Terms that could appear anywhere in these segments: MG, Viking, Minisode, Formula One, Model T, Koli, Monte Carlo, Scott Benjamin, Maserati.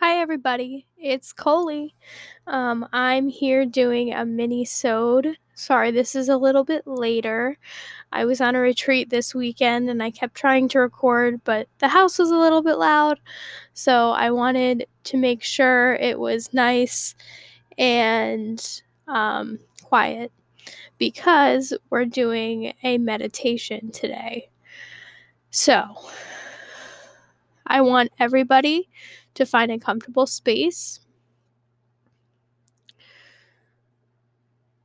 Hi everybody, it's Koli. I'm here doing a Minisode. Sorry, this is a little bit later. I was on a retreat this weekend and I kept trying to record, but the house was a little bit loud. So I wanted to make sure it was nice and quiet because we're doing a meditation today. So I want everybody to find a comfortable space.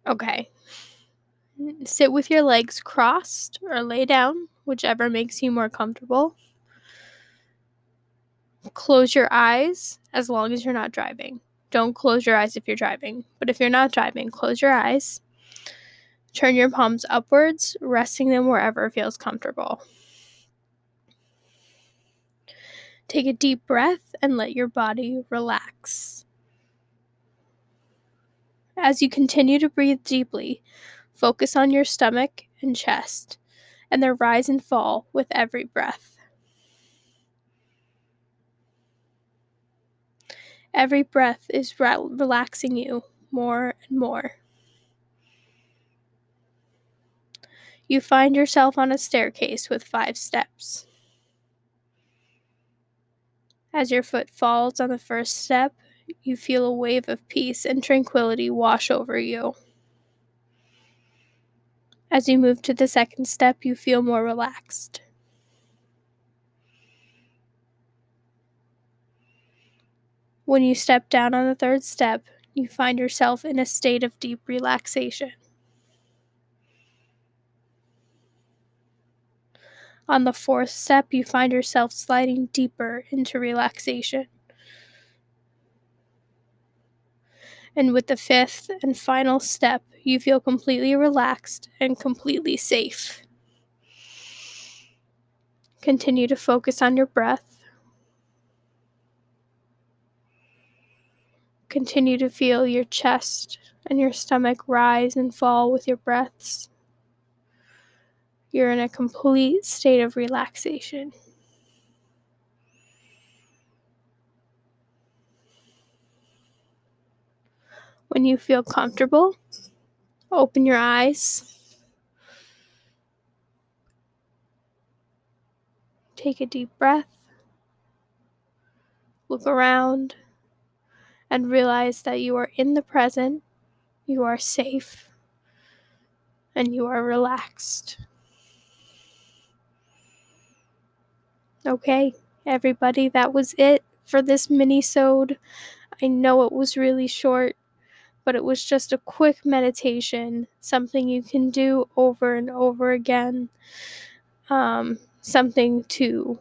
Okay. Sit with your legs crossed or lay down, whichever makes you more comfortable. Close your eyes as long as you're not driving. Don't close your eyes if you're driving, but if you're not driving, close your eyes. Turn your palms upwards, resting them wherever feels comfortable. Take a deep breath and let your body relax. As you continue to breathe deeply, focus on your stomach and chest and their rise and fall with every breath. Every breath is relaxing you more and more. You find yourself on a staircase with 5 steps. As your foot falls on the first step, you feel a wave of peace and tranquility wash over you. As you move to the second step, you feel more relaxed. When you step down on the third step, you find yourself in a state of deep relaxation. On the fourth step, you find yourself sliding deeper into relaxation. And with the fifth and final step, you feel completely relaxed and completely safe. Continue to focus on your breath. Continue to feel your chest and your stomach rise and fall with your breaths. You're in a complete state of relaxation. When you feel comfortable, open your eyes. Take a deep breath. Look around and realize that you are in the present, you are safe, and you are relaxed. Okay, everybody, that was it for this minisode. I know it was really short, but it was just a quick meditation, something you can do over and over again, something to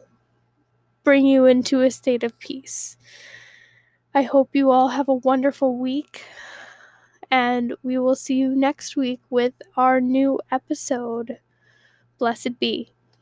bring you into a state of peace. I hope you all have a wonderful week, and we will see you next week with our new episode. Blessed be.